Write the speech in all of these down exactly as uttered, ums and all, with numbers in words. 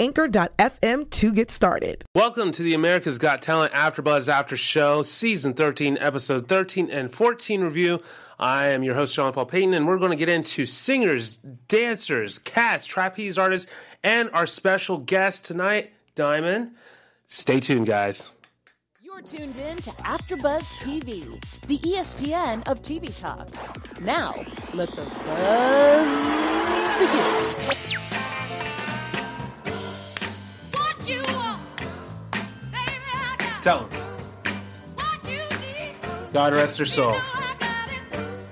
anchor dot f m to get started. Welcome to the America's Got Talent AfterBuzz After Show, Season thirteen, Episode thirteen and fourteen review. I am your host, Sean Paul Payton, and we're going to get into singers, dancers, cats, trapeze artists, and our special guest tonight, Diimond. Stay tuned, guys. You're tuned in to AfterBuzz T V, the E S P N of T V talk. Now, let the buzz begin. What you want, baby, I got. Tell him. What you need. God rest her soul. You know I got it.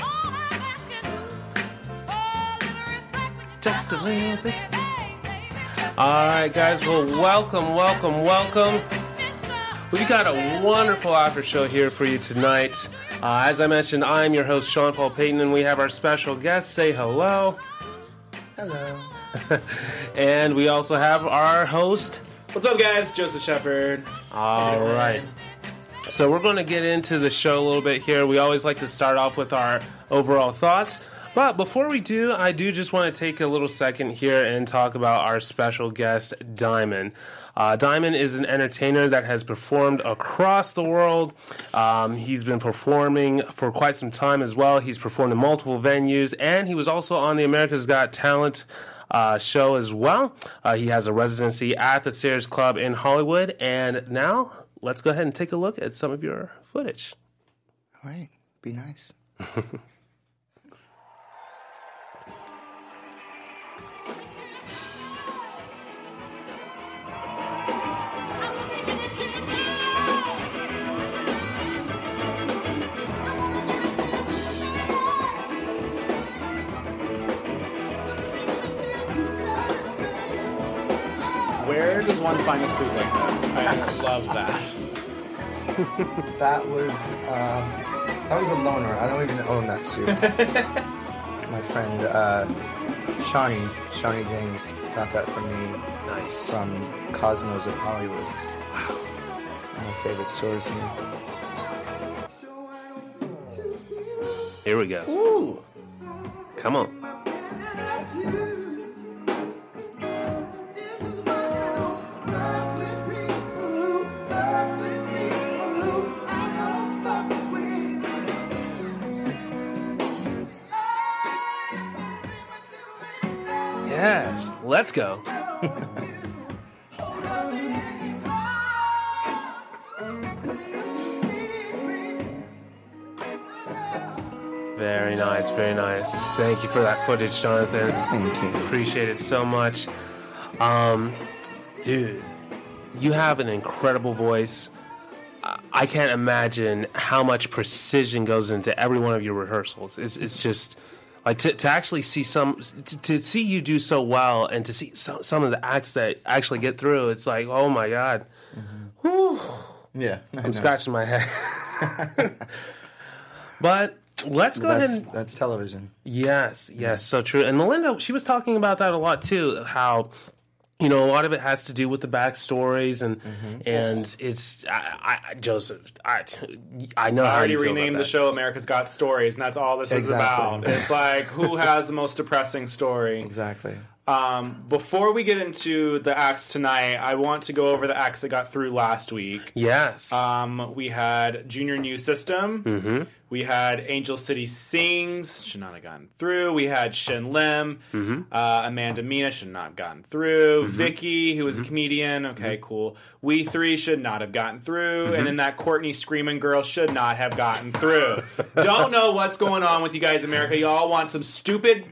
All I'm asking is for a little respect when you just a little bit. All right, guys. Well, welcome, welcome, welcome. We've got a wonderful after show here for you tonight. Uh, as I mentioned, I'm your host, Sean Paul Payton, and we have our special guest. Say hello. Hello. And we also have our host. What's up, guys? Joseph Shepard. All right. So we're going to get into the show a little bit here. We always like to start off with our overall thoughts. But before we do, I do just want to take a little second here and talk about our special guest, Diimond. Uh, Diimond is an entertainer that has performed across the world. Um, he's been performing for quite some time as well. He's performed in multiple venues, and he was also on the America's Got Talent uh, show as well. Uh, he has a residency at the Sears Club in Hollywood. And now, let's go ahead and take a look at some of your footage. All right. Be nice. Where does one find a suit like that? I love that. That was um, that was a loner. I don't even own that suit. My friend uh, Shawnee, Shawnee James, got that for me. Nice. From Cosmos of Hollywood. Wow. One of my favorite stores here. Here we go. Ooh. Come on. Yes, let's go. Very nice, very nice. Thank you for that footage, Jonathan. Thank you. Appreciate it so much. Um, dude, you have an incredible voice. I can't imagine how much precision goes into every one of your rehearsals. It's, it's just... Like to, to actually see some to, to see you do so well, and to see some some of the acts that actually get through, it's like, oh my god, mm-hmm. yeah, I I'm know. Scratching my head. But let's go that's, ahead. And, that's television. Yes, yes, yeah. So true. And Melinda, she was talking about that a lot too. How. You know, a lot of it has to do with the backstories, and mm-hmm. and it's I, I, Joseph. I, I know. I already how you renamed feel about the that. Show America's Got Stories, and that's all this exactly. is about. It's like who has the most depressing story. Exactly. Um, before we get into the acts tonight, I want to go over the acts that got through last week. Yes. Um, we had Junior New System. Mm-hmm. We had Angel City Sings, should not have gotten through. We had Shin Lim, mm-hmm. uh, Amanda Mina, should not have gotten through. Mm-hmm. Vicky, who was mm-hmm. a comedian, okay, mm-hmm. cool. We three should not have gotten through. Mm-hmm. And then that Courtney Screaming Girl should not have gotten through. Don't know what's going on with you guys, America. Y'all want some stupid,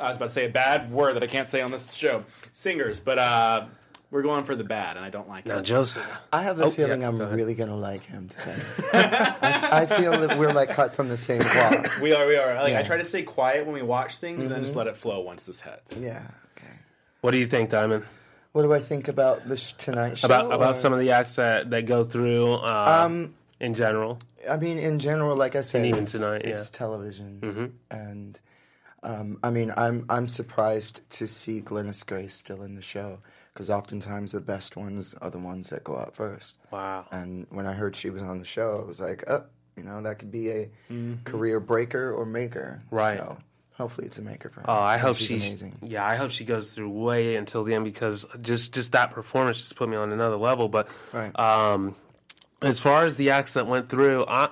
I was about to say a bad word that I can't say on this show, singers, but uh, we're going for the bad, and I don't like it. Now, Joseph. I have a oh, feeling yeah, I'm go really going to like him today. I, I feel that we're, like, cut from the same cloth. We are, we are. Like, yeah. I try to stay quiet when we watch things, mm-hmm. and then just let it flow once this hits. Yeah, okay. What do you think, Diamond? What do I think about this tonight show? About, about some of the acts that they go through uh, um, in general? I mean, in general, like I said, and even it's, tonight, yeah. it's television. Mm-hmm. And, um, I mean, I'm I'm surprised to see Glennis Grace still in the show because oftentimes the best ones are the ones that go out first. Wow. And when I heard she was on the show, I was like, oh, you know, that could be a mm-hmm. career breaker or maker. Right. So. Hopefully it's a maker for her. Oh, I hope she's, she's amazing. Yeah, I hope she goes through way until the end because just, just that performance just put me on another level. But right. um, as far as the acts that went through, I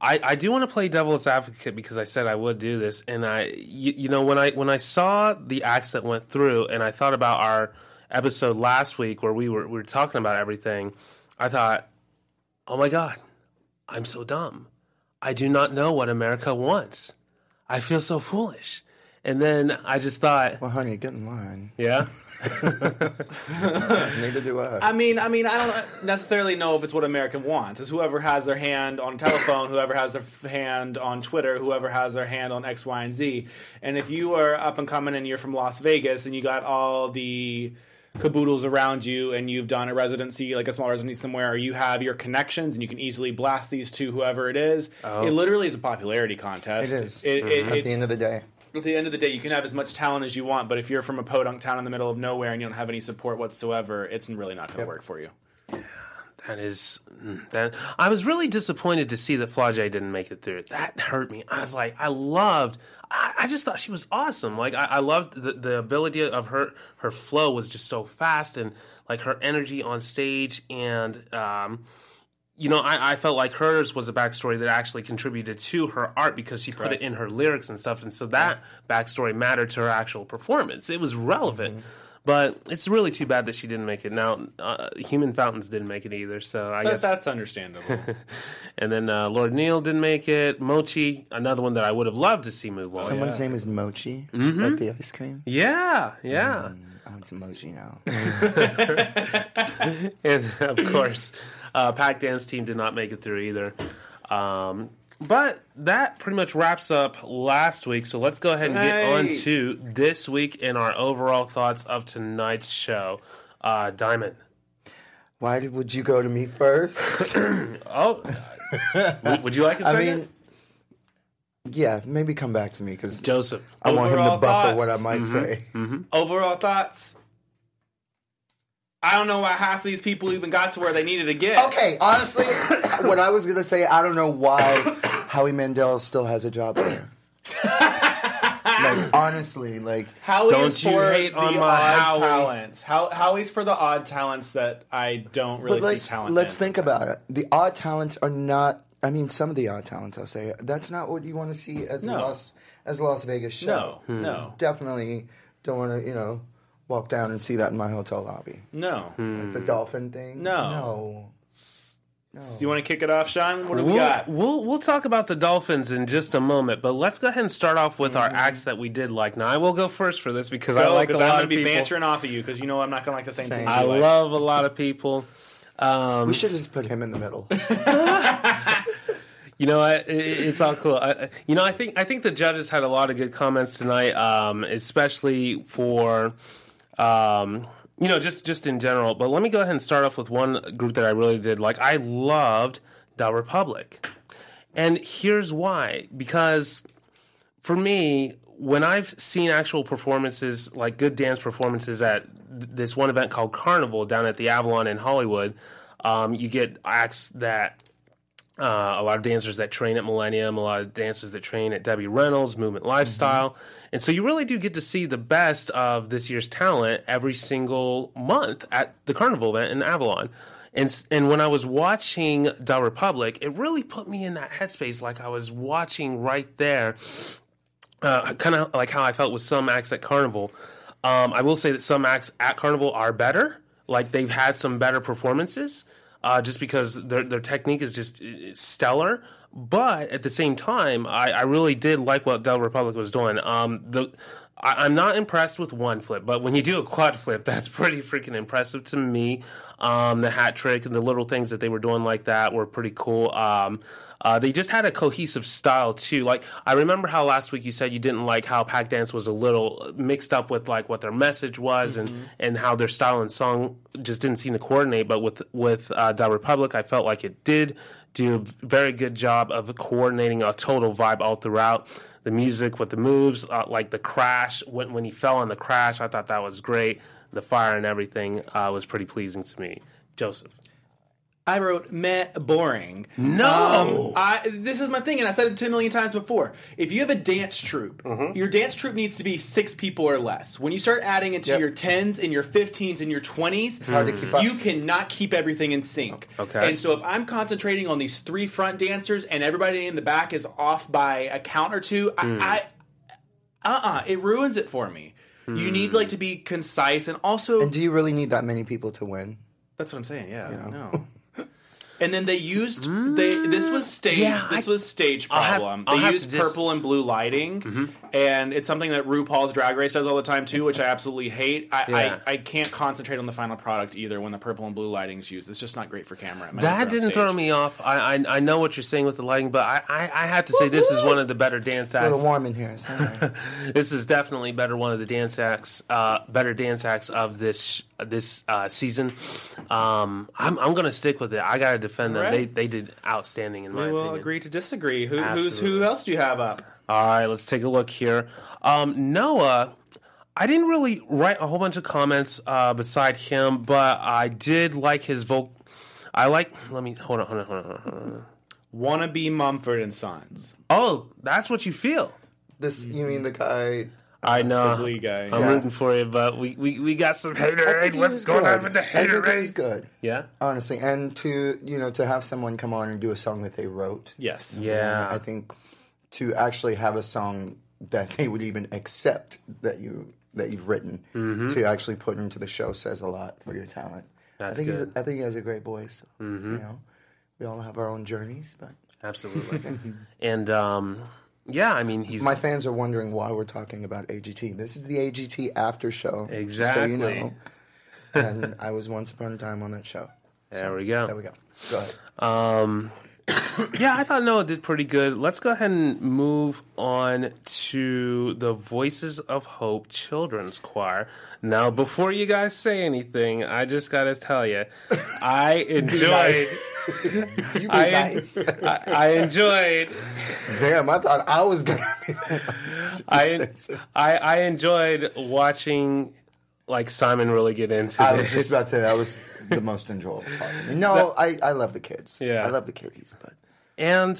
I, I do want to play devil's advocate because I said I would do this. And I, you, you know, when I when I saw the acts that went through, and I thought about our episode last week where we were we were talking about everything, I thought, oh my God, I'm so dumb. I do not know what America wants. I feel so foolish. And then I just thought... Well, honey, get in line. Yeah? Neither do I. I mean, I mean, I don't necessarily know if it's what America wants. It's whoever has their hand on telephone, whoever has their hand on Twitter, whoever has their hand on X, Y, and Z. And if you are up and coming and you're from Las Vegas and you got all the... caboodles around you and you've done a residency, like a small residency somewhere, or you have your connections and you can easily blast these to whoever it is. Oh. It literally is a popularity contest. It is. It, mm-hmm. it, at the end of the day. At the end of the day, you can have as much talent as you want, but if you're from a podunk town in the middle of nowhere and you don't have any support whatsoever, it's really not going to yep. work for you. Yeah, that is... That, I was really disappointed to see that Flau'jae didn't make it through. That hurt me. I was like, I loved... I just thought she was awesome. Like I, I loved the, the ability of her. Her flow was just so fast, and like her energy on stage. And um, you know, I, I felt like hers was a backstory that actually contributed to her art because she put right. it in her lyrics and stuff. And so that right. backstory mattered to her actual performance. It was relevant. Mm-hmm. But it's really too bad that she didn't make it. Now, uh, Human Fountains didn't make it either, so I but guess... that's understandable. And then uh, Lord Neil didn't make it. Mochi, another one that I would have loved to see move on. Someone's yeah. name is Mochi? Mm-hmm. Like the ice cream? Yeah, yeah. Um, I want some Mochi now. And, of course, uh, Pac Dance Team did not make it through either. Um, but that pretty much wraps up last week, so let's go ahead and get on to this week and our overall thoughts of tonight's show. Uh, Diamond. Why did, would you go to me first? Oh, would, would you like a second? I mean, yeah, maybe come back to me, because Joseph. I want him to buffer what I might mm-hmm. say. Mm-hmm. Overall thoughts? I don't know why half of these people even got to where they needed to get. Okay, honestly, what I was going to say, I don't know why Howie Mandel still has a job there. Like, honestly, like... Howie don't is you for hate the on my odd Howie. Talents. How, Howie's for the odd talents that I don't really but see talent Let's in. Think about it. The odd talents are not... I mean, some of the odd talents, I'll say. That's not what you want to see as, no. a, Las, as a Las Vegas show. No, hmm. no. Definitely don't want to, you know... walk down and see that in my hotel lobby. No. Hmm. Like the dolphin thing? No. No. No. You want to kick it off, Sean? What do we'll, we got? We'll, we'll talk about the dolphins in just a moment, but let's go ahead and start off with mm. our acts that we did like. Now, I will go first for this because go, I like a lot I'm of people. I'm going to be bantering off of you because you know I'm not going to like the same, same. thing. I like. love a lot of people. Um, we should just put him in the middle. You know, I, it's all cool. I, you know, I think I think the judges had a lot of good comments tonight, um, especially for... Um, you know, just, just in general. But let me go ahead and start off with one group that I really did like. I loved Da Republic. And here's why. Because for me, when I've seen actual performances, like good dance performances at th- this one event called Carnival down at the Avalon in Hollywood, um, you get acts that uh, a lot of dancers that train at Millennium, a lot of dancers that train at Debbie Reynolds, Movement Lifestyle. Mm-hmm. And so you really do get to see the best of this year's talent every single month at the Carnival event in Avalon. And and when I was watching Da Republic, it really put me in that headspace like I was watching right there, uh, kind of like how I felt with some acts at Carnival. Um, I will say that some acts at Carnival are better. Like they've had some better performances uh, just because their their technique is just stellar. But at the same time, I, I really did like what Da Republic was doing. Um, the I, I'm not impressed with one flip, but when you do a quad flip, that's pretty freaking impressive to me. Um, the hat trick and the little things that they were doing like that were pretty cool. Um, Uh, they just had a cohesive style, too. Like, I remember how last week you said you didn't like how Pac Dance was a little mixed up with, like, what their message was mm-hmm. and, and how their style and song just didn't seem to coordinate. But with, with uh, Da Republic, I felt like it did do a very good job of coordinating a total vibe all throughout. The music with the moves, uh, like the crash. When, when he fell on the crash, I thought that was great. The fire and everything uh, was pretty pleasing to me. Joseph. I wrote, meh, boring. No! Um, I, this is my thing, and I said it ten million times before. If you have a dance troupe, mm-hmm. your dance troupe needs to be six people or less. When you start adding into yep. your tens and your fifteens and your twenties, it's hard to keep up. You cannot keep everything in sync. Okay. And so if I'm concentrating on these three front dancers and everybody in the back is off by a count or two, mm. I, I uh-uh, it ruins it for me. Mm. You need like to be concise and also... And do you really need that many people to win? That's what I'm saying, yeah. You know? No. And then they used they. This was stage. Yeah, this I, was stage problem. I'll have, I'll they used dis- purple and blue lighting, mm-hmm. and it's something that RuPaul's Drag Race does all the time too, which I absolutely hate. I, yeah. I, I can't concentrate on the final product either when the purple and blue lighting's used. It's just not great for camera. That didn't throw me off. I, I I know what you're saying with the lighting, but I, I, I have to say Woo-hoo! This is one of the better dance acts. A little warm in here. This is definitely better. One of the dance acts, uh, better dance acts of this. Sh- This uh, season, um, I'm, I'm going to stick with it. I got to defend them. Right. They they did outstanding in my opinion. We will opinion. agree to disagree. Who who's, who else do you have up? All right, let's take a look here. Um, Noah, I didn't really write a whole bunch of comments uh, beside him, but I did like his vocal. I like. Let me hold on, hold on, hold on. Hold on. Wanna be Mumford and Sons? Oh, that's what you feel. This you mean the guy? I know. The guy. I'm yeah. rooting for you, but we, we, we got some haterade. What's going good. on with the haterade? It's good. Yeah, honestly, and to you know to have someone come on and do a song that they wrote. Yes. Yeah. I think to actually have a song that they would even accept that you that you've written mm-hmm. to actually put into the show says a lot for your talent. That's I think good. He's, I think he has a great voice. Mm-hmm. You know, we all have our own journeys, but absolutely. and. um... Yeah, I mean, he's... My fans are wondering why we're talking about A G T. This is the A G T after show. Exactly. So you know. And I was once upon a time on that show. So, there we go. There we go. Go ahead. Um, yeah, I thought Noah did pretty good. Let's go ahead and move on to the Voices of Hope Children's Choir. Now, before you guys say anything, I just got to tell you, I enjoyed... nice. You I, nice. I, I enjoyed... Damn, I thought I was going to be... I, I, I enjoyed watching... Like Simon really get into I this. was just about to say that was the most enjoyable part. I mean, no, that, I, I love the kids. Yeah. I love the kiddies, but and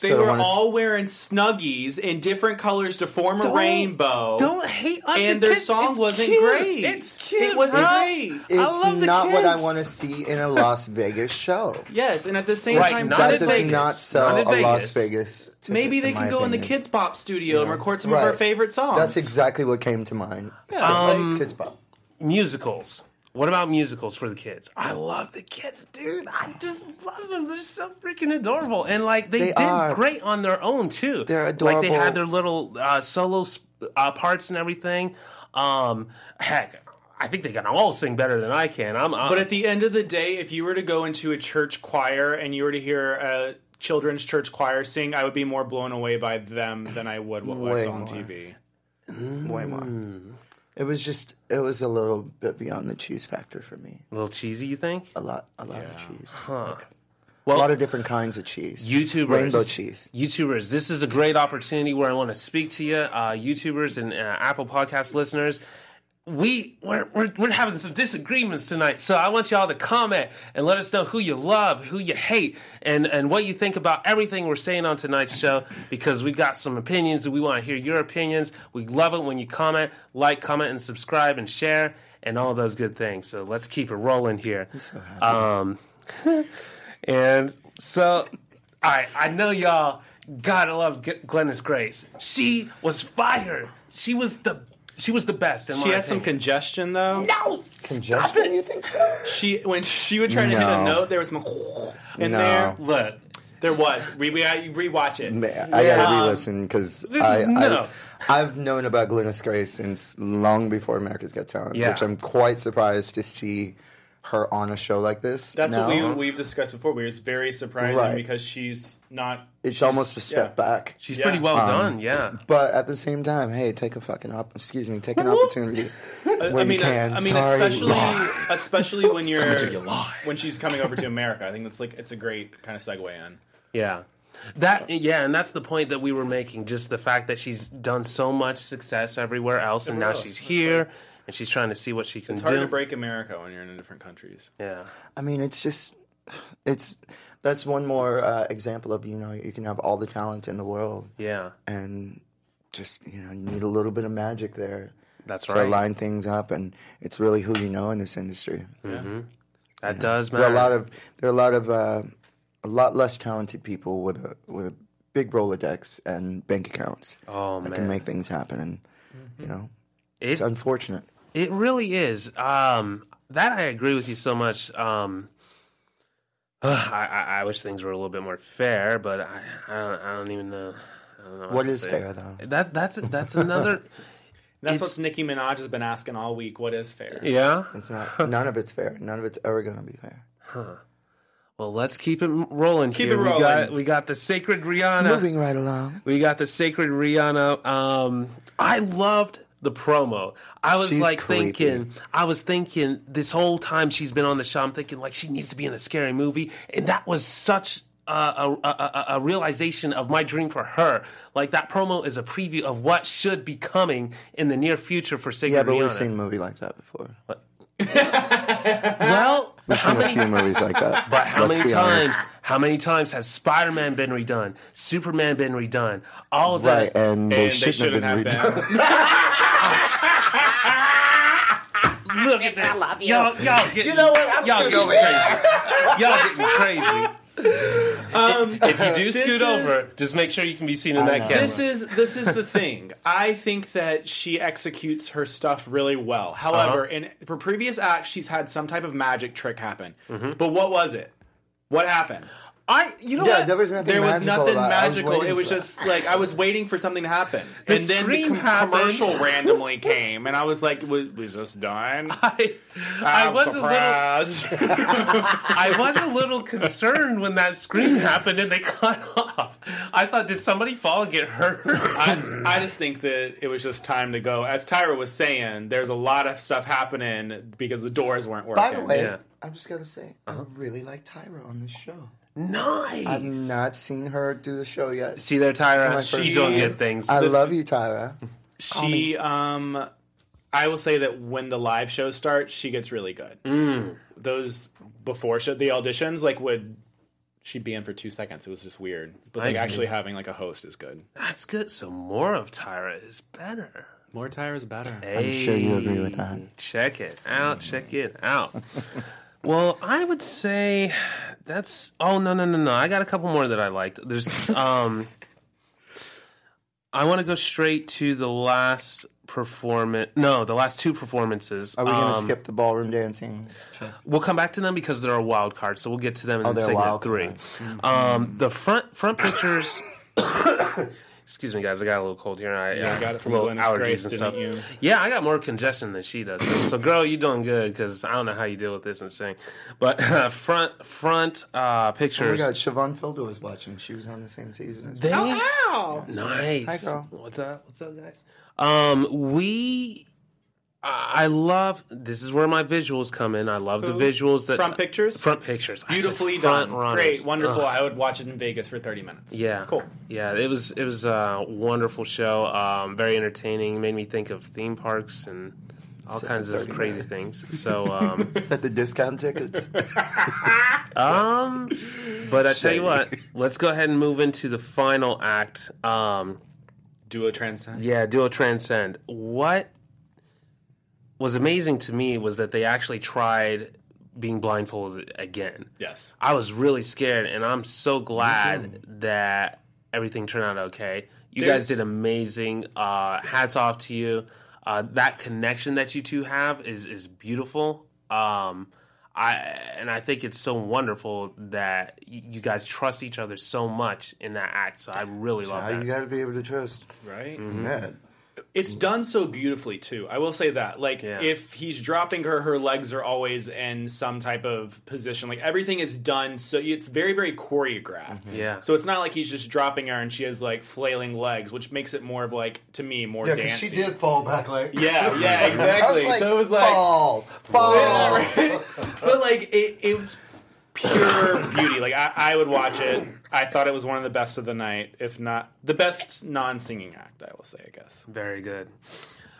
they so were all s- wearing Snuggies in different colors to form don't, a rainbow. Don't hate on and the their kids. song it's wasn't cute. great. It's cute. It was right. It's, it's I love the not kids. what I want to see in a Las Vegas show. Yes, and at the same right. time, not that does Vegas. not sell not a Vegas. Las Vegas. Maybe they can go opinion. in the Kids Bop studio yeah. and record some right. of our favorite songs. That's exactly what came to mind. Yeah. Um, Kids Bop. Musicals. What about musicals for the kids? I love the kids, dude. I just love them. They're so freaking adorable. And, like, they, they did are. great on their own, too. They're adorable. Like, they had their little uh, solo uh, parts and everything. Um, heck, I think they can all sing better than I can. I'm, I'm, but at the end of the day, if you were to go into a church choir and you were to hear a children's church choir sing, I would be more blown away by them than I would what I saw on T V. Mm. Way more. It was just, it was a little bit beyond the cheese factor for me. A little cheesy, you think? A lot, a lot yeah. of cheese. Huh. Like, well, a lot of different kinds of cheese. YouTubers. Rainbow cheese. YouTubers, this is a great opportunity where I want to speak to you, uh, YouTubers and uh, Apple Podcast listeners. We, we're, we're, we're having some disagreements tonight, so I want y'all to comment and let us know who you love, who you hate, and, and what you think about everything we're saying on tonight's show, because we've got some opinions, and we want to hear your opinions. We love it when you comment, like, comment, and subscribe, and share, and all those good things. So let's keep it rolling here. I'm so happy. Um, and so, all right, I know y'all gotta love Glennis Grace. She was fire. She was the She was the best. In she my had opinion. some congestion, though. No, congestion. Stop it. You think so? She when she would try to no. hit a note, there was some in no. there. Look, there was. We we gotta rewatch it. Man, I gotta um, re-listen because I, no. I I've known about Glennis Grace since long before America's Got Talent, yeah. which I'm quite surprised to see her on a show like this. That's now. what we, we've discussed before. Where it's very surprising right. because she's not... It's she's, almost a step yeah. back. She's yeah. pretty well um, done, yeah. But at the same time, hey, take a fucking... Op- excuse me, take an opportunity when I mean, you can. I, I mean, Sorry. especially, especially when you're... when she's coming over to America. I think that's like it's a great kind of segue in. Yeah. That yeah, and that's the point that we were making. Just the fact that she's done so much success everywhere else, everywhere and now else. she's here, and she's trying to see what she can do. It's hard do. to break America when you're in different countries. Yeah, I mean, it's just, it's that's one more uh, example of you know you can have all the talent in the world. Yeah, and just you know you need a little bit of magic there. That's right. To line things up, and it's really who you know in this industry. Mm-hmm. Yeah. That yeah. does matter. There are a lot of there are a lot of. Uh, A lot less talented people with a with a big Rolodex and bank accounts oh, that man. can make things happen, and mm-hmm. you know, it, it's unfortunate. It really is. Um, that I agree with you so much. Um, uh, I, I wish things were a little bit more fair, but I, I, don't, I don't even know. I don't know what, what is fair though? That that's that's another. That's what Nicki Minaj has been asking all week. What is fair? Yeah, it's not. None of it's fair. None of it's ever going to be fair. Huh. Well, let's keep it rolling keep here. It rolling. We got we got the Sacred Riana. Moving right along. We got the Sacred Riana. Um, I loved the promo. I was she's like creepy. thinking, I was thinking this whole time she's been on the show, I'm thinking like she needs to be in a scary movie, and that was such a, a, a, a realization of my dream for her. Like that promo is a preview of what should be coming in the near future for Sacred Riana. Yeah, but Riana. We've seen a movie like that before. What? Well. We've seen many, a few movies like that. But how Let's many times honest. how many times has Spider-Man been redone? Superman been redone? All of right, that. And they, and shouldn't, they shouldn't have been have redone. Look at this. I love you. Y'all, y'all get, you know what? I'm y'all getting crazy. Y'all getting crazy. Um, if you do scoot is, over, just make sure you can be seen in that camera. This is this is the thing. I think that she executes her stuff really well. However, uh-huh. in her previous acts, she's had some type of magic trick happen. Mm-hmm. But what was it? What happened? I you know yeah, what? There was nothing there was magical. Nothing magical. Was it was just that. like I was waiting for something to happen, the and then the com- commercial randomly came, and I was like, "Was, was this done?" I, I was surprised. a little. I was a little concerned when that scream happened and they cut off. I thought, did somebody fall and get hurt? I, I just think that it was just time to go. As Tyra was saying, there's a lot of stuff happening because the doors weren't working. By the way, yeah. I'm just gonna say, uh-huh. I really like Tyra on this show. Nice. I've not seen her do the show yet. See there, Tyra. She's doing good things. I love you, Tyra. She, um, I will say that when the live show starts, she gets really good. Mm. Those before show, the auditions, like would she'd be in for two seconds? It was just weird. But like actually having like a host is good. That's good. So more of Tyra is better. More Tyra is better. Hey. I'm sure you agree with that. Check it out. Mm. Check it out. Well, I would say that's... Oh, no, no, no, no. I got a couple more that I liked. There's... um, I want to go straight to the last performance... No, the last two performances. Are we um, going to skip the ballroom dancing? Sure. We'll come back to them because they're a wild card, so we'll get to them in oh, the segment three. Mm-hmm. Um, the front front pictures... Excuse me, guys. I got a little cold here. And I, yeah, I got it from Glennis Grace, and stuff. You? Yeah, I got more congestion than she does. So, so girl, you doing good because I don't know how you deal with this and saying. But uh, front front uh, pictures. Oh my God, Siobhan Felder was watching. She was on the same season as me. They... Oh, wow. Nice. Hi, girl. What's up? What's up, guys? Um, we... I love, this is where my visuals come in. I love Who? the visuals. that Front pictures? Front pictures. Beautifully done. Great, wonderful. Ugh. I would watch it in Vegas for thirty minutes. Yeah. Cool. Yeah, it was it was a wonderful show. Um, very entertaining. Made me think of theme parks and all so kinds of crazy minutes. things. So um, is that the discount tickets? um, But I tell you what, let's go ahead and move into the final act. Um, Duo Transcend? Yeah, Duo Transcend. What? Was amazing to me was that they actually tried being blindfolded again. Yes. I was really scared, and I'm so glad that everything turned out okay. You There's... guys did amazing. Uh, hats off to you. Uh, that connection that you two have is is beautiful. Um, I and I think it's so wonderful that you guys trust each other so much in that act. So I really love that. You got to be able to trust, right? Mm-hmm. Yeah. It's done so beautifully too. I will say that. Like yeah. if he's dropping her, her legs are always in some type of position. Like everything is done so it's very, very choreographed. Mm-hmm. Yeah. So it's not like he's just dropping her and she has like flailing legs, which makes it more of like to me more yeah, dancing. She did fall back like Yeah, yeah, exactly. Like, so it was like fall, fall. Yeah, right? But like it, it was pure beauty. Like I, I would watch it. I thought it was one of the best of the night, if not the best non-singing act, I will say, I guess. Very good.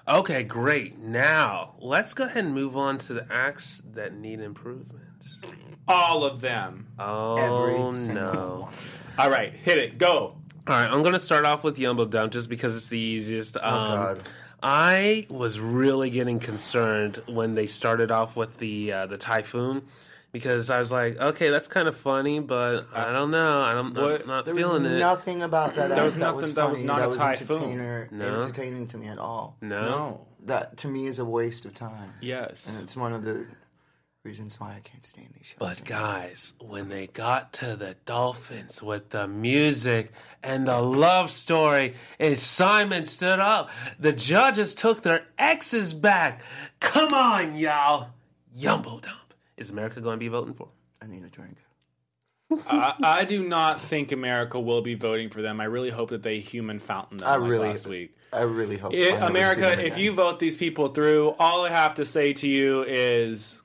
Okay, great. Now, let's go ahead and move on to the acts that need improvement. All of them. Oh, Every no. One. All right, hit it. Go. All right, I'm going to start off with Yumbo Dump just because it's the easiest. Um, oh, God. I was really getting concerned when they started off with the uh, the typhoon. Because I was like, okay, that's kind of funny, but I don't know. I'm not, not feeling it. There was nothing about that. There was that was funny. That was not that a was typhoon. No. Entertaining to me at all. No. no. That, to me, is a waste of time. Yes. And it's one of the reasons why I can't stand these shows. But, guys, when they got to the dolphins with the music and the love story, and Simon stood up, the judges took their exes back. Come on, y'all. Yumbo Dump. Is America going to be voting for? I need a drink. I, I do not think America will be voting for them. I really hope that they human fountain them I like really, last week. I really hope. It, America, if you vote these people through, all I have to say to you is,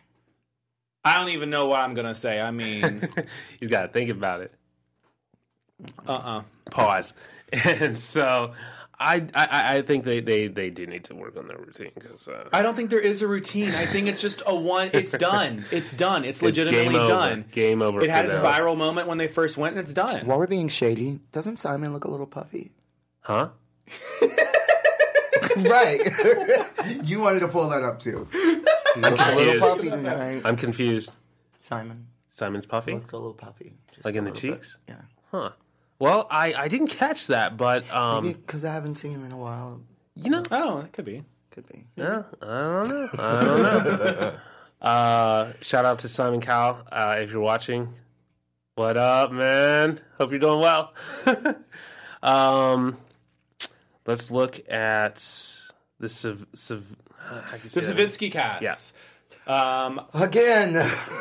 I don't even know what I'm going to say. I mean, you've got to think about it. Uh-uh. Pause. And so... I, I I think they, they, they do need to work on their routine because uh, I don't think there is a routine. I think it's just a one. It's done. It's done. It's legitimately it's game done. Over. Game over. It had its now. viral moment when they first went, and it's done. While we're being shady, doesn't Simon look a little puffy? Huh? Right. You wanted to pull that up too. He looked a little puffy tonight. I'm confused. Simon. Simon's puffy. Looked a little puffy. Just like in the cheeks. Bit. Yeah. Huh. Well, I, I didn't catch that, but... Um, Maybe because I haven't seen him in a while. You know? Oh, it could be. Could be. Yeah, I don't know. I don't know. uh, shout out to Simon Cowell, uh, if you're watching. What up, man? Hope you're doing well. um, let's look at the... Sav- Sav- the Savinsky Cats. Yeah. Um, Again.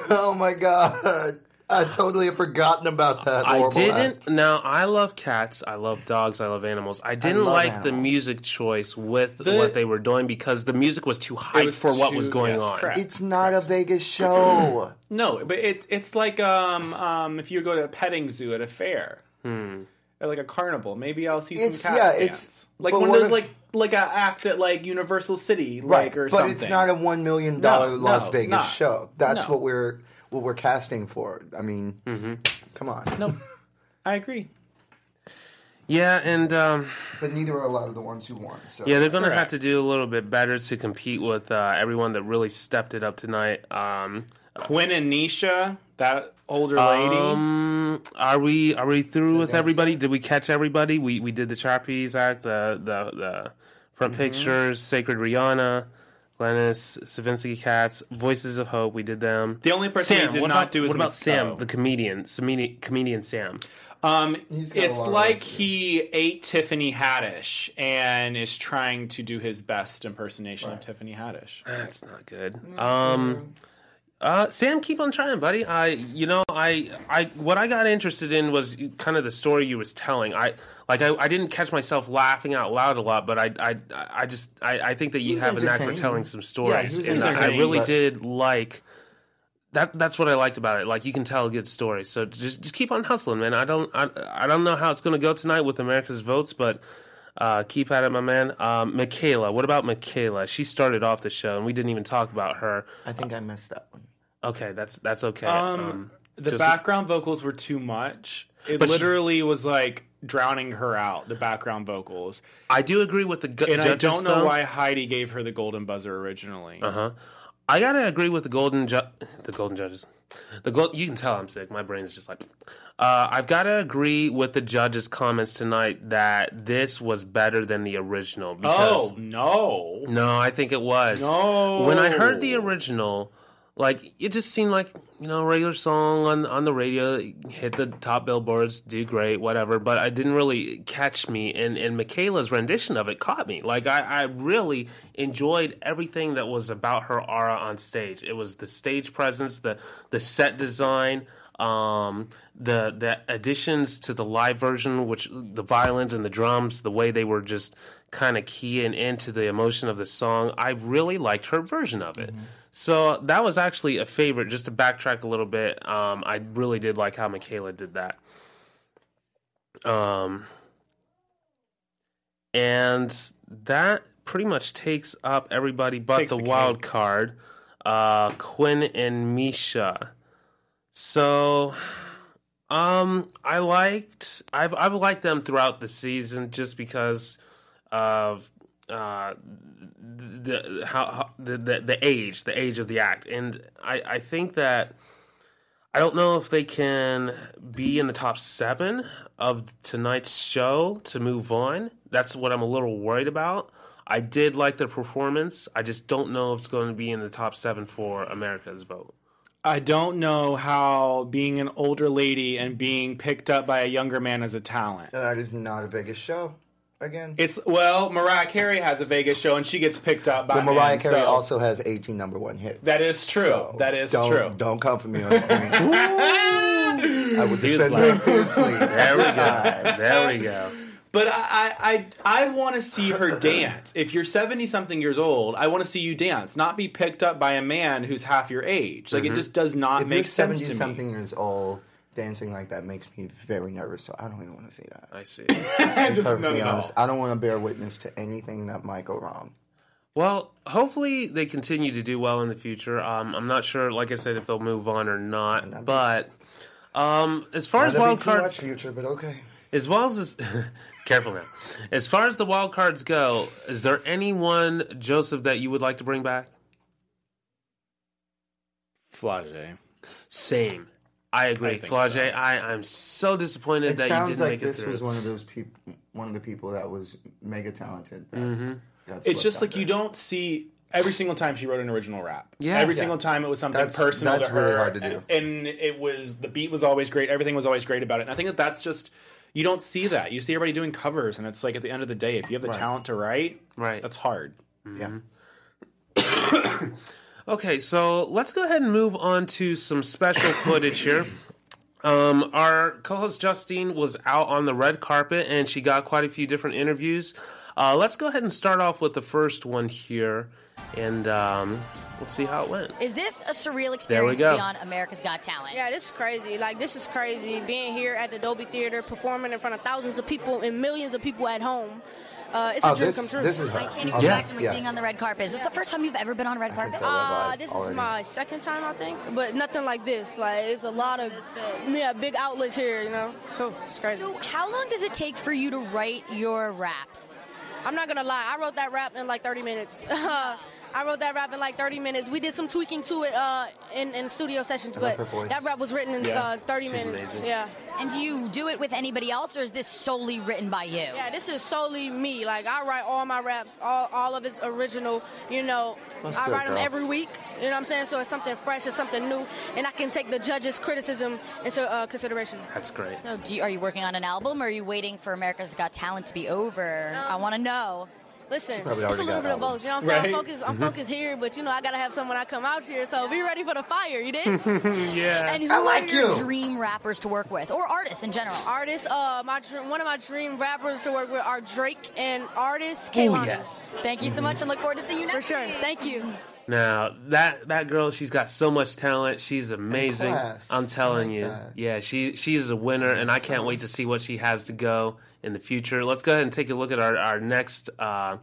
Oh, my God. I totally have forgotten about that. I didn't. Act. Now, I love cats. I love dogs. I love animals. I didn't I like animals. The music choice with the, what they were doing because the music was too hyped was for too, what was going yes, on. Correct. It's not correct. a Vegas show. No, but it, it's like um, um, if you go to a petting zoo at a fair. Hmm. Or like a carnival. Maybe I'll see some it's, cats yeah, dance. It's, like one of those, like, like an act at, like, Universal City. Right, like, or but something. It's not a one million dollars no, Las no, Vegas not. show. That's no. what we're... Well, we're casting for. I mean, mm-hmm. come on. No, I agree. Yeah, and um, but neither are a lot of the ones who won. So. Yeah, they're going to have to do a little bit better to compete with uh, everyone that really stepped it up tonight. Um, Quinn and Nisha, that older um, lady. Are we are we through the with dancer. everybody? Did we catch everybody? We we did the trapeze act, the the, the front mm-hmm. pictures, Sacred Riana. Glennis, Savinsky Cats, Voices of Hope, we did them. The only person Sam, we did not about, do is... What about Sam, the comedian, Samini, comedian Sam? Um, it's like he ate Tiffany Haddish and is trying to do his best impersonation right. of Tiffany Haddish. That's not good. Um, uh, Sam, keep on trying, buddy. I, you know, I, I, what I got interested in was kind of the story you was telling. I... Like, I, I didn't catch myself laughing out loud a lot, but I I, I just, I, I think that you have an knack for telling some stories. Yeah, and I really but... did like, that. that's what I liked about it. Like, you can tell a good story. So just just keep on hustling, man. I don't I, I don't know how it's going to go tonight with America's votes, but uh, keep at it, my man. Um, Michaela, what about Michaela? She started off the show, and we didn't even talk about her. I think uh, I missed that one. Okay, that's, that's okay. Um, um, the Joseph... background vocals were too much. It but literally she... was like... drowning her out, the background vocals. I do agree with the judges, and I don't know though. why Heidi gave her the golden buzzer originally. Uh huh. I gotta agree with the golden ju- the golden judges. The gold. You can tell I'm sick. My brain's just like. Uh, I've gotta agree with the judges' comments tonight that this was better than the original. Because, oh no! No, I think it was. No. When I heard the original. Like, it just seemed like, you know, a regular song on, on the radio, hit the top billboards, do great, whatever. But it didn't really catch me, and, and Michaela's rendition of it caught me. Like, I, I really enjoyed everything that was about her aura on stage. It was the stage presence, the, the set design, um, the the additions to the live version, which the violins and the drums, the way they were just kind of keying into the emotion of the song. I really liked her version of it. Mm-hmm. So that was actually a favorite. Just to backtrack a little bit, um, I really did like how Michaela did that. Um, and that pretty much takes up everybody but takes the, the wild card, uh, Quinn and Nisha. So, um, I liked. I've I've liked them throughout the season just because of. Uh, the how, how the, the the age, the age of the act, and I, I think that I don't know if they can be in the top seven of tonight's show to move on. That's what I'm a little worried about. I did like their performance. I just don't know if it's going to be in the top seven for America's vote. I don't know how being an older lady and being picked up by a younger man is a talent. That is not a biggest show. Again, it's well. Mariah Carey has a Vegas show, and she gets picked up by. But Mariah him, Carey so. also has eighteen number one hits. That is true. So that is don't, true. Don't come for me on that. I would defend her fiercely. There we go. There we go. But I, I, I, I want to see her dance. If you're seventy something years old, I want to see you dance, not be picked up by a man who's half your age. Like mm-hmm. it just does not if make sense to me. If you're seventy something years old. Dancing like that makes me very nervous, so I don't even want to see that. I see. I see. To be honest, I don't want to bear witness to anything that might go wrong. Well, hopefully they continue to do well in the future. Um, I'm not sure, like I said, if they'll move on or not. But um, as far as wild cards, future, but okay. As well as careful now. As far as the wild cards go, is there anyone, Joseph, that you would like to bring back? Flau'jae. Same. I agree, Flau'jae. So. I I'm so disappointed it that you didn't like make it through. It sounds like this was one of those people, one of the people that was mega talented. That mm-hmm. got it's just like there. You don't see every single time she wrote an original rap. Yeah, every yeah. single time it was something that's, personal that's to her. That's really hard to do. And, and it was the beat was always great. Everything was always great about it. And I think that that's just you don't see that. You see everybody doing covers, and it's like at the end of the day, if you have the right. talent to write, right, that's hard. Mm-hmm. Yeah. Okay, so let's go ahead and move on to some special footage here. Um, our co-host Justine was out on the red carpet, and she got quite a few different interviews. Uh, let's go ahead and start off with the first one here, and um, let's see how it went. Is this a surreal experience to be on America's Got Talent? Yeah, this is crazy. Like, this is crazy, being here at the Dolby Theater, performing in front of thousands of people and millions of people at home. Uh, it's oh, a dream this, come true. This is her. I can't even yeah. imagine like, yeah. being on the red carpet. Is this the first time you've ever been on a red carpet? Uh, this already. is my second time, I think, but nothing like this. Like, it's a lot of big. yeah, big outlets here, you know? So it's crazy. So how long does it take for you to write your raps? I'm not going to lie. I wrote that rap in like thirty minutes. I wrote that rap in like thirty minutes. We did some tweaking to it uh, in, in studio sessions, I but that rap was written in yeah. uh, thirty She's minutes. Amazing. Yeah. And do you do it with anybody else, or is this solely written by you? Yeah, this is solely me. Like, I write all my raps, all, all of it's original, you know. That's I good, write them girl. every week, you know what I'm saying? So it's something fresh, it's something new, and I can take the judges' criticism into uh, consideration. That's great. So do you, are you working on an album, or are you waiting for America's Got Talent to be over? Um, I want to know. Listen, it's a little bit of both. You know what I'm saying? Right? I'm focused, I'm mm-hmm. focused here, but, you know, I got to have someone I come out here. So be ready for the fire, you dig? yeah. And who I like are your you. dream rappers to work with? Or artists in general? Artists. Uh, my One of my dream rappers to work with are Drake and artist Kehlani. Oh, yes. Thank you so much, and look forward to seeing you next For sure. week. Thank you. Now, that, that girl, she's got so much talent. She's amazing. I'm telling oh you. God. Yeah, she she's a winner, and I can't so wait to see what she has to go in the future. Let's go ahead and take a look at our, our next uh,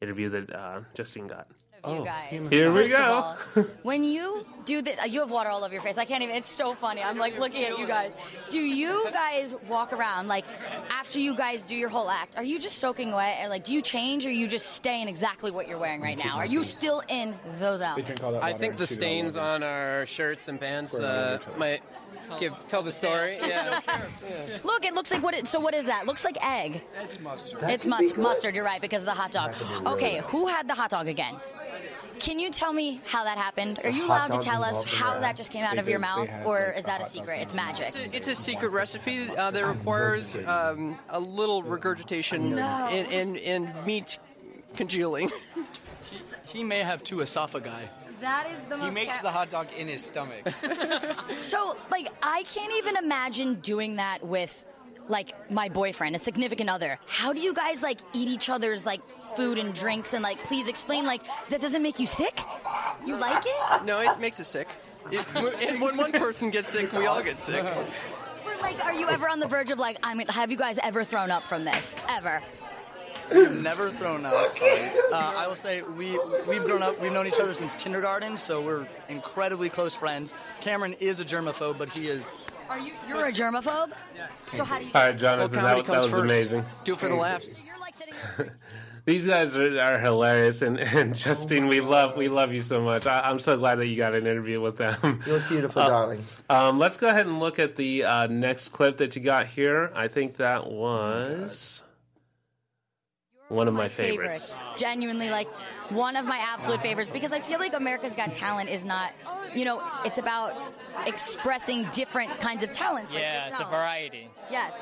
interview that uh, Justine got. Oh, guys. Here First we go. All, when you do this, you have water all over your face. I can't even, it's so funny. I'm like looking at you guys. Do you guys walk around, like after you guys do your whole act, are you just soaking wet? Or like, do you change, or you just stay in exactly what you're wearing right now? Are you still in those outfits? I think the stains on our shirts and pants uh, might give, tell the story. Yeah. yeah. Look, it looks like what it, so what is that? Looks like egg. That's mustard. That it's mustard. Mustard, you're right, because of the hot dog. Okay, really who had the hot dog again? Can you tell me how that happened? Are you allowed to tell us how that just came out of your mouth, or is that a secret? It's magic. It's a, it's a secret recipe uh, that requires um, a little regurgitation no. and, and, and meat congealing. He, he may have two esophagi. That is the most. He makes ca- the hot dog in his stomach. So, like, I can't even imagine doing that with, like, my boyfriend, a significant other. How do you guys, like, eat each other's, like, food and drinks and, like, please explain, like, that doesn't make you sick? You like it? No, it makes us sick. It, and when one person gets sick, we all get sick. We're like, are you ever on the verge of, like, I mean, have you guys ever thrown up from this? Ever? We've never thrown up. Uh, I will say we we've grown up. We've known each other since kindergarten, so we're incredibly close friends. Cameron is a germaphobe, but he is. Are you? You're a germaphobe. Yes. So how do you? All right, Jonathan. Well, that, that was first. Amazing. Do it for the laughs. So you're like sitting here. These guys are, are hilarious, and, and Justine, oh we love we love you so much. I, I'm so glad that you got an interview with them. You look beautiful, uh, darling. Um, let's go ahead and look at the uh, next clip that you got here. I think that was. One of my, my favorites. favorites. Genuinely, like, one of my absolute favorites, because I feel like America's Got Talent is not, you know, it's about expressing different kinds of talents. Yeah, like it's a variety. Yes.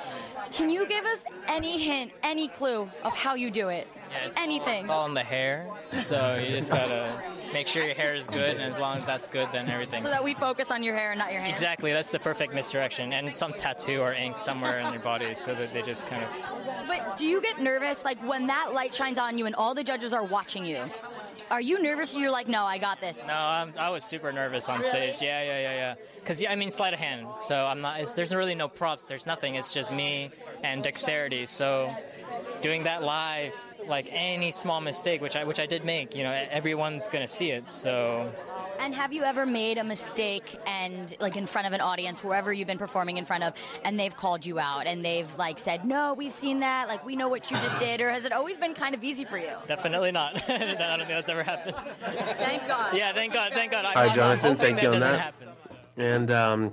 Can you give us any hint, any clue of how you do it? Yeah, it's anything. All, it's all in the hair, so you just gotta make sure your hair is good, and as long as that's good, then everything. So that we focus on your hair and not your hands. Exactly, that's the perfect misdirection, and some tattoo or ink somewhere in your body, so that they just kind of... But do you get nervous, like, when that That light shines on you and all the judges are watching you? Are you nervous or you're like, no, I got this? No, I'm, I was super nervous on stage. Really? Yeah, yeah, yeah, yeah. Because, yeah, I mean, sleight of hand. So I'm not. It's, there's really no props. There's nothing. It's just me and dexterity. So doing that live, like any small mistake, which I which I did make, you know, everyone's gonna see it. So. And have you ever made a mistake and, like, in front of an audience, whoever you've been performing in front of, and they've called you out and they've, like, said, no, we've seen that, like, we know what you just did, or has it always been kind of easy for you? Definitely not. I don't think that's ever happened. Thank God. Yeah, thank God, thank God. All right, Jonathan, thank you on that. Happen, so. And, um...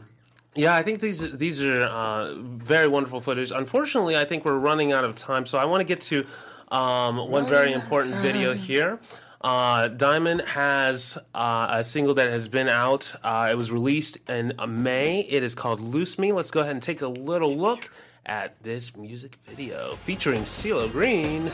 yeah, I think these these are uh, very wonderful footage. Unfortunately, I think we're running out of time, so I want to get to um, one very important video here. Uh, Diimond has uh, a single that has been out. Uh, it was released in May. It is called Loose Me. Let's go ahead and take a little look at this music video featuring CeeLo Green.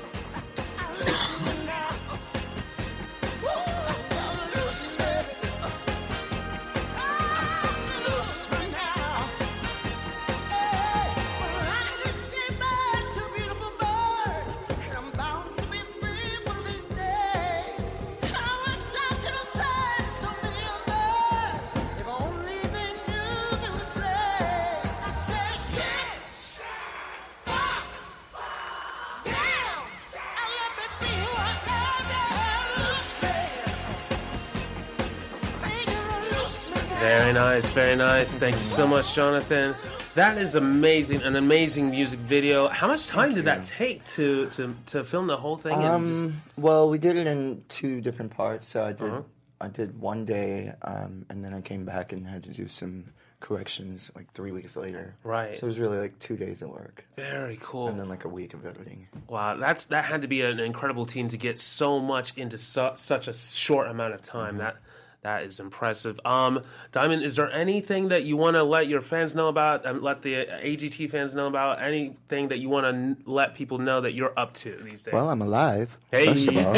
Very nice, very nice. Thank you so much, Jonathan. That is amazing, an amazing music video. How much time did that take to, to, to film the whole thing? And um, just... Well, we did it in two different parts. So I did uh-huh. I did one day, um, and then I came back and had to do some corrections like three weeks later. Right. So it was really like two days at work. Very cool. And then like a week of editing. Wow, that's that had to be an incredible team to get so much into su- such a short amount of time. Mm-hmm. That. That is impressive. Um, Diimond, is there anything that you want to let your fans know about, um, let the A G T fans know about, anything that you want to n- let people know that you're up to these days? Well, I'm alive, hey. First of all.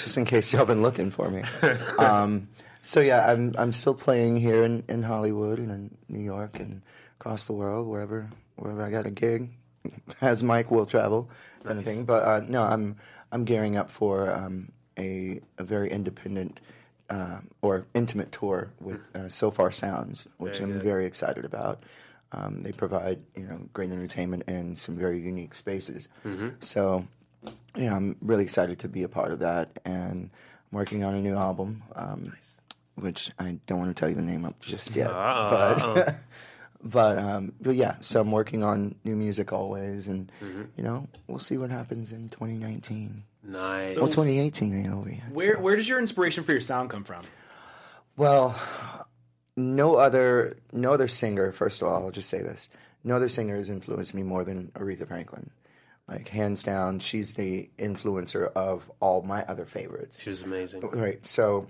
Just in case y'all been looking for me. Um, so, yeah, I'm I'm still playing here in, in Hollywood and in New York and across the world, wherever wherever I got a gig. As Mike will travel, kind nice. Of thing. But, uh, no, I'm, I'm gearing up for um, a, a very independent... Uh, or intimate tour with uh, So Far Sounds, which very I'm good. Very excited about. Um, they provide, you know, great entertainment and some very unique spaces. Mm-hmm. So, yeah, I'm really excited to be a part of that. And I'm working on a new album, um, nice. Which I don't want to tell you the name of just yet. Uh-uh. But, but, um, but yeah, so I'm working on new music always, and mm-hmm. you know, we'll see what happens in twenty nineteen. Nice. Well, twenty eighteen ain't over yet. Where so. Where does your inspiration for your sound come from? Well, no other no other singer. First of all, I'll just say this: no other singer has influenced me more than Aretha Franklin. Like, hands down, she's the influencer of all my other favorites. She was amazing. Right. So,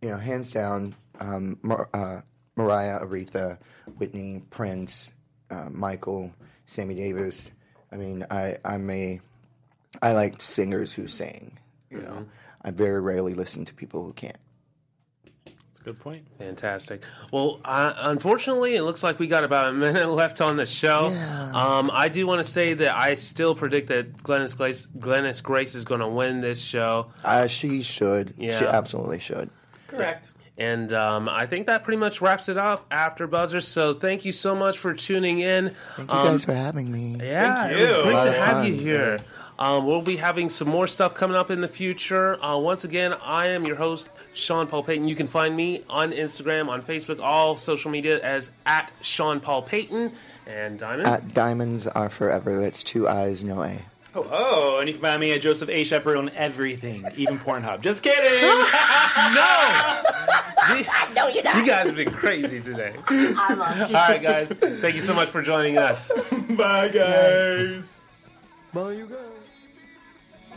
you know, hands down, um, Mar- uh, Mariah, Aretha, Whitney, Prince, uh, Michael, Sammy Davis. I mean, I, I'm a, I like singers who sing, you mm-hmm. know. I very rarely listen to people who can't. Good point. Fantastic. Well, uh, unfortunately, it looks like we got about a minute left on the show. Yeah. Um, I do want to say that I still predict that Glennis Grace, Glennis Grace is going to win this show. Uh, she should. Yeah. She absolutely should. Correct. And um, I think that pretty much wraps it up, After Buzzers. So thank you so much for tuning in. Thank you um, guys for having me. Yeah, thank you. It was great to have you here. Yeah. Um, we'll be having some more stuff coming up in the future. Uh, once again, I am your host, Sean Paul Payton. You can find me on Instagram, on Facebook, all social media as at Sean Paul Payton. And Diamond? At Diamonds Are Forever. That's two I's, no A. Oh, oh, and you can find me at Joseph A. Shepard on everything, even Pornhub. Just kidding! No! No, you're not. You guys have been crazy today. I love you. All right, guys. Thank you so much for joining us. Bye, guys. Bye, you guys.